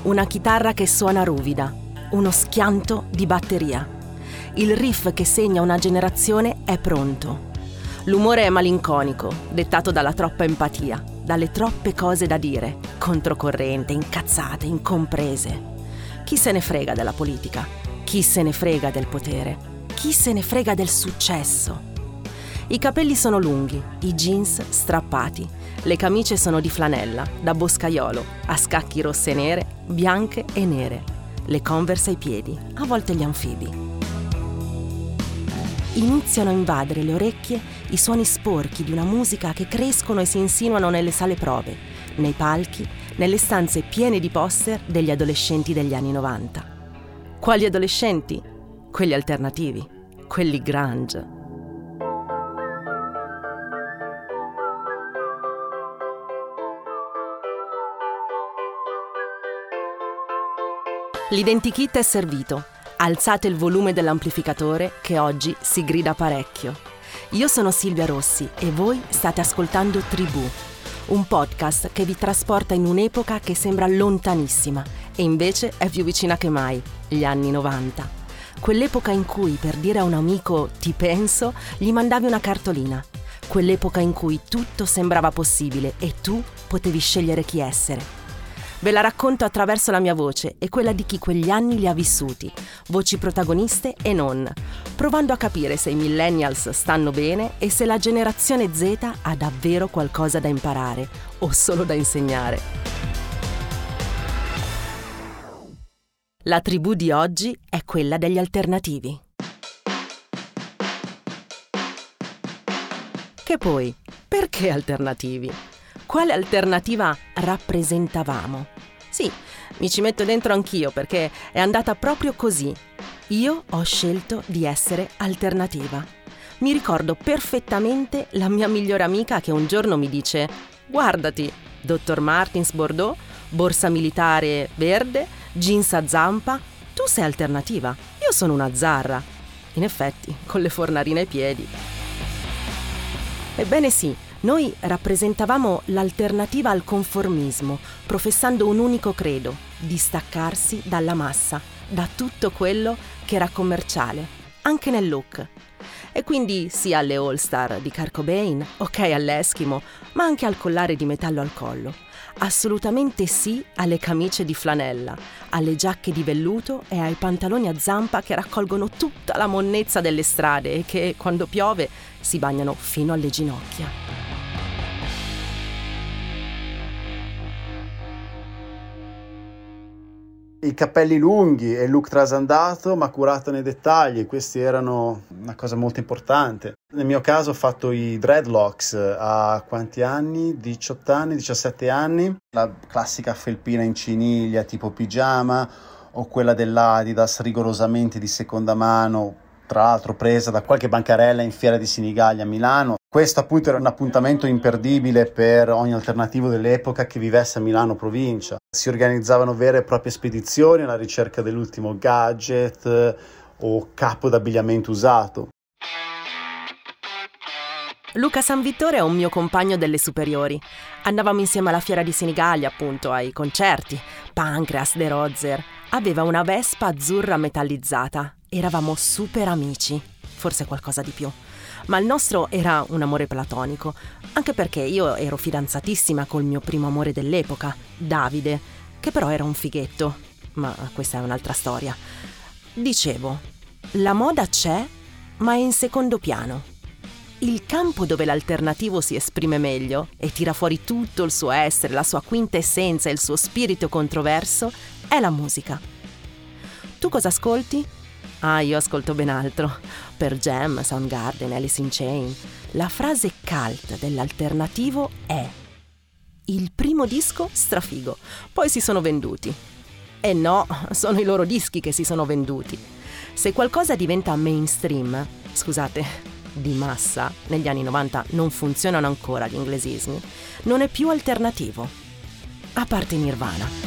una chitarra che suona ruvida, uno schianto di batteria. Il riff che segna una generazione è pronto. L'umore è malinconico, dettato dalla troppa empatia, dalle troppe cose da dire, controcorrente, incazzate, incomprese. Chi se ne frega della politica? Chi se ne frega del potere? Chi se ne frega del successo? I capelli sono lunghi, i jeans strappati, le camicie sono di flanella, da boscaiolo, a scacchi rosse e nere, bianche e nere, le Converse ai piedi, a volte gli anfibi. Iniziano a invadere le orecchie i suoni sporchi di una musica che crescono e si insinuano nelle sale prove, nei palchi, nelle stanze piene di poster degli adolescenti degli anni 90. Quali adolescenti? Quelli alternativi, quelli grunge. L'identikit è servito. Alzate il volume dell'amplificatore che oggi si grida parecchio. Io sono Silvia Rossi e voi state ascoltando Tribù, un podcast che vi trasporta in un'epoca che sembra lontanissima e invece è più vicina che mai, gli anni 90. Quell'epoca in cui per dire a un amico ti penso gli mandavi una cartolina. Quell'epoca in cui tutto sembrava possibile e tu potevi scegliere chi essere. Ve la racconto attraverso la mia voce e quella di chi quegli anni li ha vissuti, voci protagoniste e non, provando a capire se i millennials stanno bene e se la generazione Z ha davvero qualcosa da imparare o solo da insegnare. La tribù di oggi è quella degli alternativi. Che poi, perché alternativi? Quale alternativa rappresentavamo? Sì, mi ci metto dentro anch'io perché è andata proprio così. Io ho scelto di essere alternativa. Mi ricordo perfettamente la mia migliore amica che un giorno mi dice: guardati, Dr. Martens Bordeaux, borsa militare verde, jeans a zampa, tu sei alternativa, io sono una zarra. In effetti, con le fornarine ai piedi. Ebbene sì, noi rappresentavamo l'alternativa al conformismo, professando un unico credo, distaccarsi dalla massa, da tutto quello che era commerciale, anche nel look. E quindi sì alle All Star di Kurt Cobain, ok all'Eskimo, ma anche al collare di metallo al collo. Assolutamente sì alle camicie di flanella, alle giacche di velluto e ai pantaloni a zampa che raccolgono tutta la monnezza delle strade e che, quando piove, si bagnano fino alle ginocchia. I capelli lunghi e il look trasandato ma curato nei dettagli, questi erano una cosa molto importante. Nel mio caso ho fatto i dreadlocks a quanti anni? 18 anni, 17 anni. La classica felpina in ciniglia tipo pigiama o quella dell'Adidas rigorosamente di seconda mano, tra l'altro presa da qualche bancarella in fiera di Sinigaglia a Milano. Questo appunto era un appuntamento imperdibile per ogni alternativo dell'epoca che vivesse a Milano provincia. Si organizzavano vere e proprie spedizioni alla ricerca dell'ultimo gadget o capo d'abbigliamento usato. Luca San Vittore è un mio compagno delle superiori. Andavamo insieme alla fiera di Sinigaglia, appunto, ai concerti. Pancreas, De Rozer. Aveva una Vespa azzurra metallizzata. Eravamo super amici, forse qualcosa di più. Ma il nostro era un amore platonico, anche perché io ero fidanzatissima col mio primo amore dell'epoca, Davide, che però era un fighetto, ma questa è un'altra storia. Dicevo, la moda c'è, ma è in secondo piano. Il campo dove l'alternativo si esprime meglio e tira fuori tutto il suo essere, la sua quintessenza e il suo spirito controverso è la musica. Tu cosa ascolti? Ah, io ascolto ben altro. Per Jam, Soundgarden, Alice in Chain. La frase cult dell'alternativo è: il primo disco strafigo, poi si sono venduti. E no, sono i loro dischi che si sono venduti. Se qualcosa diventa mainstream, scusate, di massa, negli anni 90 non funzionano ancora gli inglesismi, non è più alternativo. A parte Nirvana.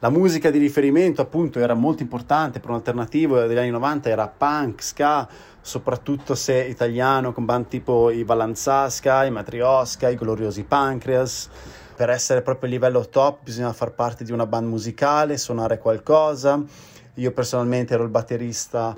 La musica di riferimento appunto era molto importante per un alternativo degli anni 90, era punk, ska, soprattutto se italiano, con band tipo i Vallanzasca, i Matrioska, i gloriosi Pancreas. Per essere proprio a livello top bisogna far parte di una band musicale, suonare qualcosa. Io personalmente ero il batterista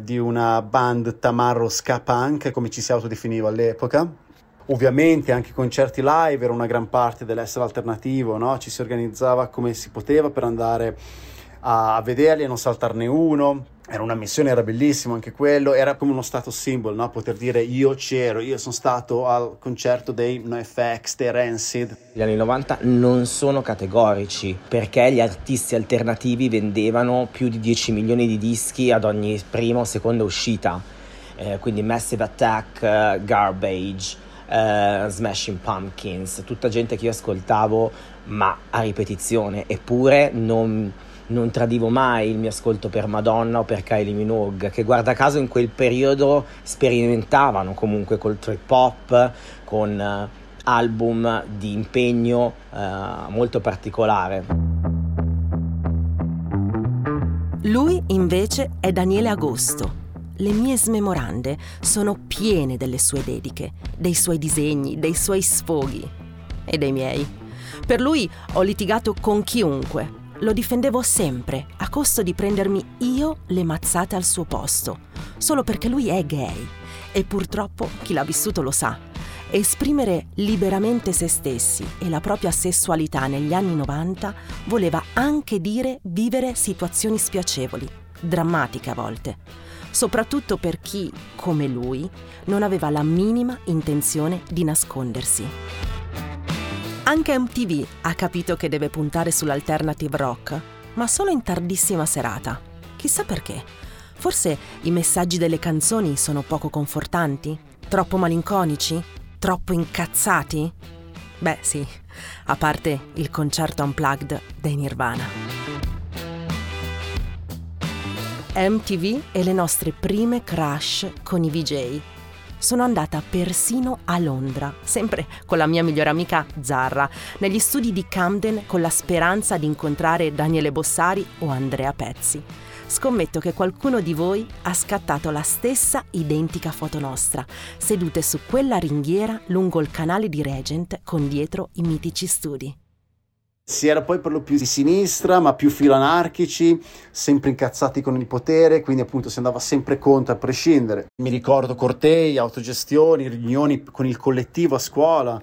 di una band tamarro ska punk, come ci si autodefiniva all'epoca. Ovviamente anche i concerti live era una gran parte dell'essere alternativo, no? Ci si organizzava come si poteva per andare a vederli e non saltarne uno. Era una missione, era bellissimo anche quello, era come uno status symbol, no? Poter dire io c'ero, io sono stato al concerto dei NoFX, dei Rancid. Gli anni 90 non sono categorici, perché gli artisti alternativi vendevano più di 10 milioni di dischi ad ogni prima o seconda uscita, quindi Massive Attack, Garbage, Smashing Pumpkins, tutta gente che io ascoltavo ma a ripetizione, eppure non tradivo mai il mio ascolto per Madonna o per Kylie Minogue, che guarda caso in quel periodo sperimentavano comunque col trip hop, con album di impegno molto particolare. Lui invece è Daniele Agosto. Le mie smemorande sono piene delle sue dediche, dei suoi disegni, dei suoi sfoghi e dei miei. Per lui ho litigato con chiunque, lo difendevo sempre, a costo di prendermi io le mazzate al suo posto, solo perché lui è gay e purtroppo chi l'ha vissuto lo sa. Esprimere liberamente se stessi e la propria sessualità negli anni 90 voleva anche dire vivere situazioni spiacevoli, drammatiche a volte. Soprattutto per chi, come lui, non aveva la minima intenzione di nascondersi. Anche MTV ha capito che deve puntare sull'alternative rock, ma solo in tardissima serata. Chissà perché. Forse i messaggi delle canzoni sono poco confortanti? Troppo malinconici? Troppo incazzati? Beh, sì, a parte il concerto unplugged dei Nirvana. MTV e le nostre prime crush con i VJ. Sono andata persino a Londra, sempre con la mia migliore amica Zarra, negli studi di Camden con la speranza di incontrare Daniele Bossari o Andrea Pezzi. Scommetto che qualcuno di voi ha scattato la stessa identica foto nostra, sedute su quella ringhiera lungo il canale di Regent con dietro i mitici studi. Si era poi per lo più di sinistra, ma più filanarchici, sempre incazzati con il potere, quindi appunto si andava sempre contro a prescindere. Mi ricordo cortei, autogestioni, riunioni con il collettivo a scuola,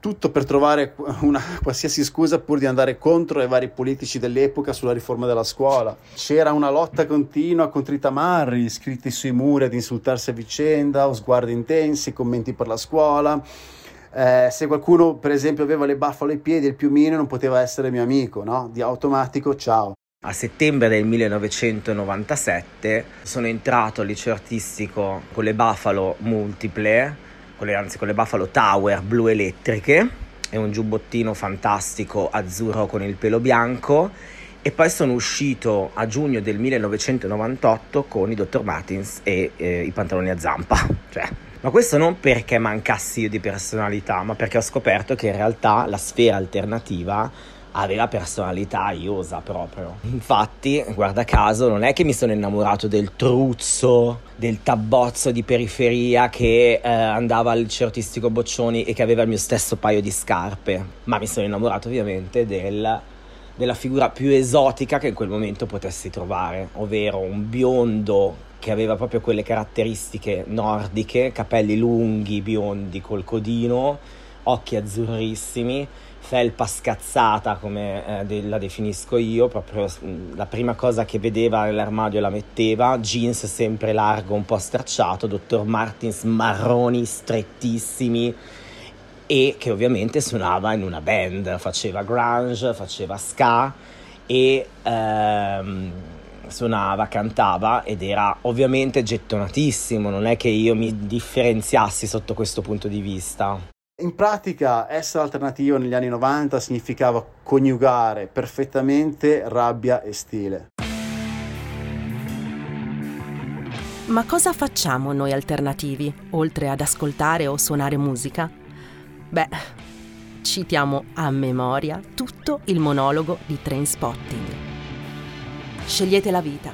tutto per trovare una qualsiasi scusa pur di andare contro ai vari politici dell'epoca sulla riforma della scuola. C'era una lotta continua contro i tamarri, scritti sui muri ad insultarsi a vicenda, sguardi intensi, commenti per la scuola. Se qualcuno per esempio aveva le baffole ai piedi e il piumino non poteva essere mio amico, no? Di automatico ciao. A settembre del 1997 sono entrato al liceo artistico con le baffalo multiple, con le baffalo tower blu elettriche e un giubbottino fantastico azzurro con il pelo bianco, e poi sono uscito a giugno del 1998 con i Dr. Martens e i pantaloni a zampa, cioè. Ma questo non perché mancassi io di personalità, ma perché ho scoperto che in realtà la sfera alternativa aveva personalità iosa proprio. Infatti, guarda caso, non è che mi sono innamorato del truzzo, del tabbozzo di periferia che andava al liceo artistico Boccioni e che aveva il mio stesso paio di scarpe, ma mi sono innamorato ovviamente della figura più esotica che in quel momento potessi trovare, ovvero un biondo che aveva proprio quelle caratteristiche nordiche, capelli lunghi, biondi, col codino, occhi azzurrissimi, felpa scazzata come la definisco io, proprio la prima cosa che vedeva nell'armadio la metteva, jeans sempre largo un po' stracciato, Dr. Martens marroni strettissimi, e che ovviamente suonava in una band, faceva grunge, faceva ska e suonava, cantava ed era ovviamente gettonatissimo, non è che io mi differenziassi sotto questo punto di vista. In pratica essere alternativo negli anni 90 significava coniugare perfettamente rabbia e stile. Ma cosa facciamo noi alternativi, oltre ad ascoltare o suonare musica? Beh, citiamo a memoria tutto il monologo di Trainspotting. Scegliete la vita,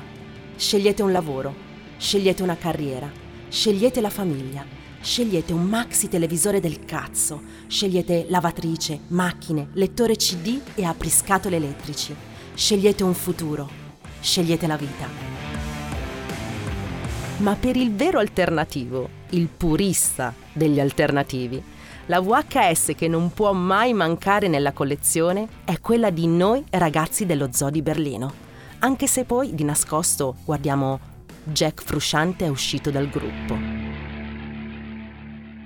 scegliete un lavoro, scegliete una carriera, scegliete la famiglia. Scegliete un maxi televisore del cazzo, scegliete lavatrice, macchine, lettore CD e apriscatole elettrici. Scegliete un futuro, scegliete la vita. Ma per il vero alternativo, il purista degli alternativi, la VHS che non può mai mancare nella collezione è quella di Noi ragazzi dello Zoo di Berlino, anche se poi di nascosto guardiamo Jack Frusciante è uscito dal gruppo.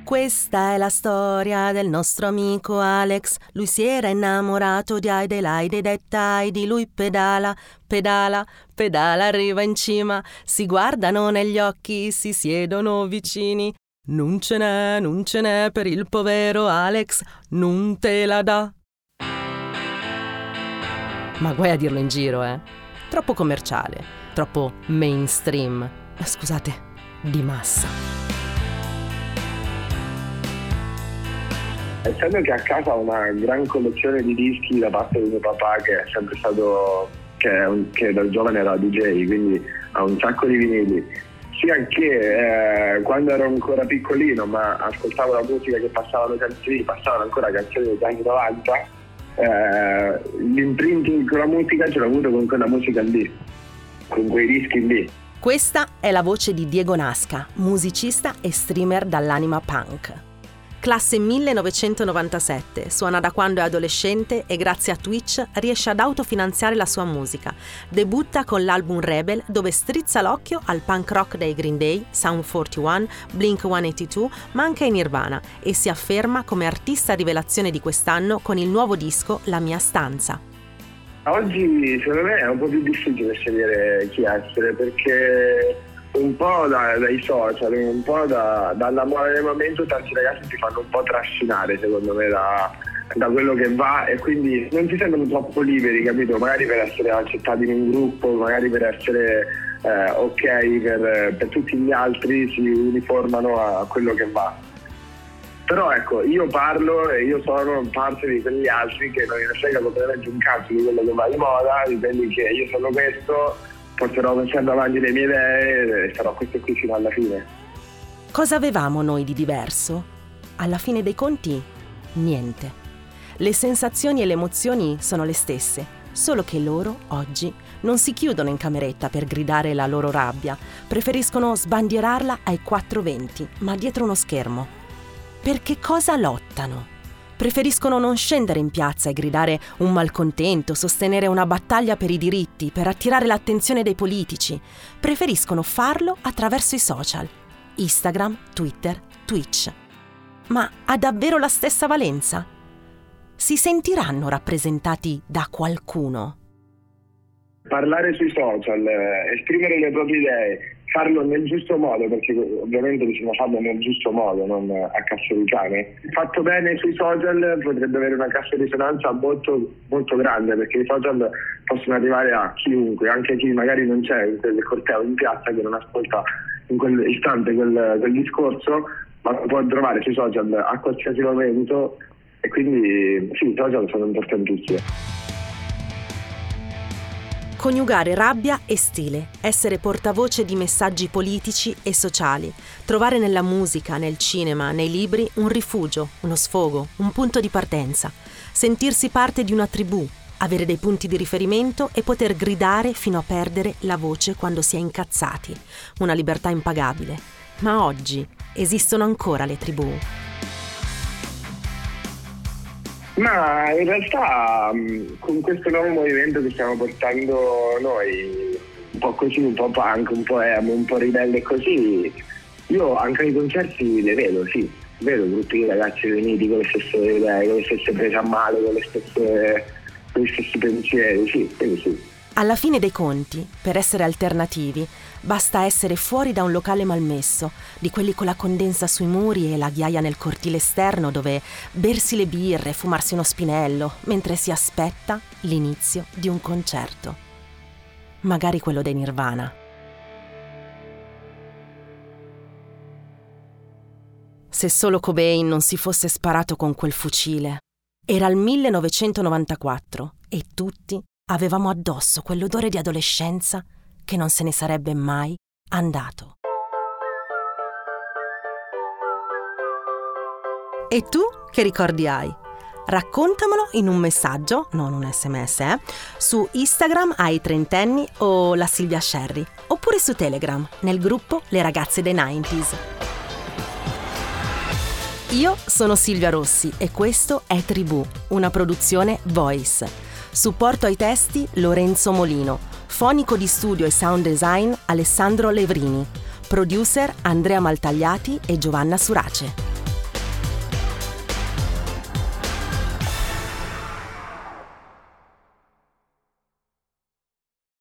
Questa è la storia del nostro amico Alex. Lui si era innamorato di Adelaide, detta Heidi. Lui pedala, pedala, pedala, arriva in cima. Si guardano negli occhi, si siedono vicini. Non ce n'è per il povero Alex. Non te la dà. Ma guai a dirlo in giro, eh? Troppo commerciale, troppo mainstream. Scusate, di massa. Essendo che a casa ho una gran collezione di dischi da parte di mio papà, che è sempre stato, che da giovane era DJ, quindi ha un sacco di vinili, sia che quando ero ancora piccolino, ma ascoltavo la musica che passavano canzoni, passavano ancora canzoni degli anni 90, l'imprinting con la musica ce l'ho avuto con quella musica lì, con quei dischi lì. Questa è la voce di Diego Naska, musicista e streamer dall'anima punk. Classe 1997, suona da quando è adolescente e grazie a Twitch riesce ad autofinanziare la sua musica. Debutta con l'album Rebel, dove strizza l'occhio al punk rock dei Green Day, Sound 41, Blink 182, ma anche ai Nirvana, e si afferma come artista rivelazione di quest'anno con il nuovo disco La mia stanza. Oggi secondo me è un po' più difficile scegliere chi essere, perché un po' dai social, un po' dalla moda del momento, tanti ragazzi si fanno un po' trascinare secondo me da quello che va, e quindi non si sentono troppo liberi, capito? Magari per essere accettati in un gruppo, magari per essere ok per tutti gli altri, si uniformano a quello che va. Però ecco, io parlo e io sono parte di quegli altri che non mi frega completamente un cazzo di quello che va di moda, di quelli che io sono questo, porterò pensando avanti le mie idee e sarò questo qui fino alla fine. Cosa avevamo noi di diverso? Alla fine dei conti, niente. Le sensazioni e le emozioni sono le stesse, solo che loro, oggi, non si chiudono in cameretta per gridare la loro rabbia, preferiscono sbandierarla ai 420, ma dietro uno schermo. Per che cosa lottano? Preferiscono non scendere in piazza e gridare un malcontento, sostenere una battaglia per i diritti, per attirare l'attenzione dei politici. Preferiscono farlo attraverso i social, Instagram, Twitter, Twitch. Ma ha davvero la stessa valenza? Si sentiranno rappresentati da qualcuno? Parlare sui social, esprimere le proprie idee, farlo nel giusto modo, perché ovviamente bisogna farlo nel giusto modo, non a cazzo di cane. Fatto bene sui social potrebbe avere una cassa di risonanza molto, molto grande, perché i social possono arrivare a chiunque, anche chi magari non c'è in quel corteo in piazza, che non ascolta in quell'istante quel discorso, ma può trovare sui social a qualsiasi momento, e quindi sì, i social sono importantissimi. Coniugare rabbia e stile, essere portavoce di messaggi politici e sociali, trovare nella musica, nel cinema, nei libri un rifugio, uno sfogo, un punto di partenza, sentirsi parte di una tribù, avere dei punti di riferimento e poter gridare fino a perdere la voce quando si è incazzati, una libertà impagabile. Ma oggi esistono ancora le tribù? Ma in realtà con questo nuovo movimento che stiamo portando noi, un po' così, un po' punk, un po' emo, un po' ribelle così, io anche ai concerti le vedo, sì, vedo gruppi di ragazzi riuniti con le stesse idee, con le stesse prese a male, con gli stessi pensieri, sì, quindi sì. Alla fine dei conti, per essere alternativi, basta essere fuori da un locale malmesso, di quelli con la condensa sui muri e la ghiaia nel cortile esterno dove bersi le birre, fumarsi uno spinello, mentre si aspetta l'inizio di un concerto. Magari quello dei Nirvana. Se solo Cobain non si fosse sparato con quel fucile. Era il 1994 e tutti avevamo addosso quell'odore di adolescenza che non se ne sarebbe mai andato. E tu che ricordi hai? Raccontamelo in un messaggio, non un SMS, su Instagram ai trentenni o la Silvia Sherry, oppure su Telegram, nel gruppo Le Ragazze dei 90s. Io sono Silvia Rossi e questo è Tribù, una produzione Voice. Supporto ai testi Lorenzo Molino, fonico di studio e sound design Alessandro Levrini, producer Andrea Maltagliati e Giovanna Surace.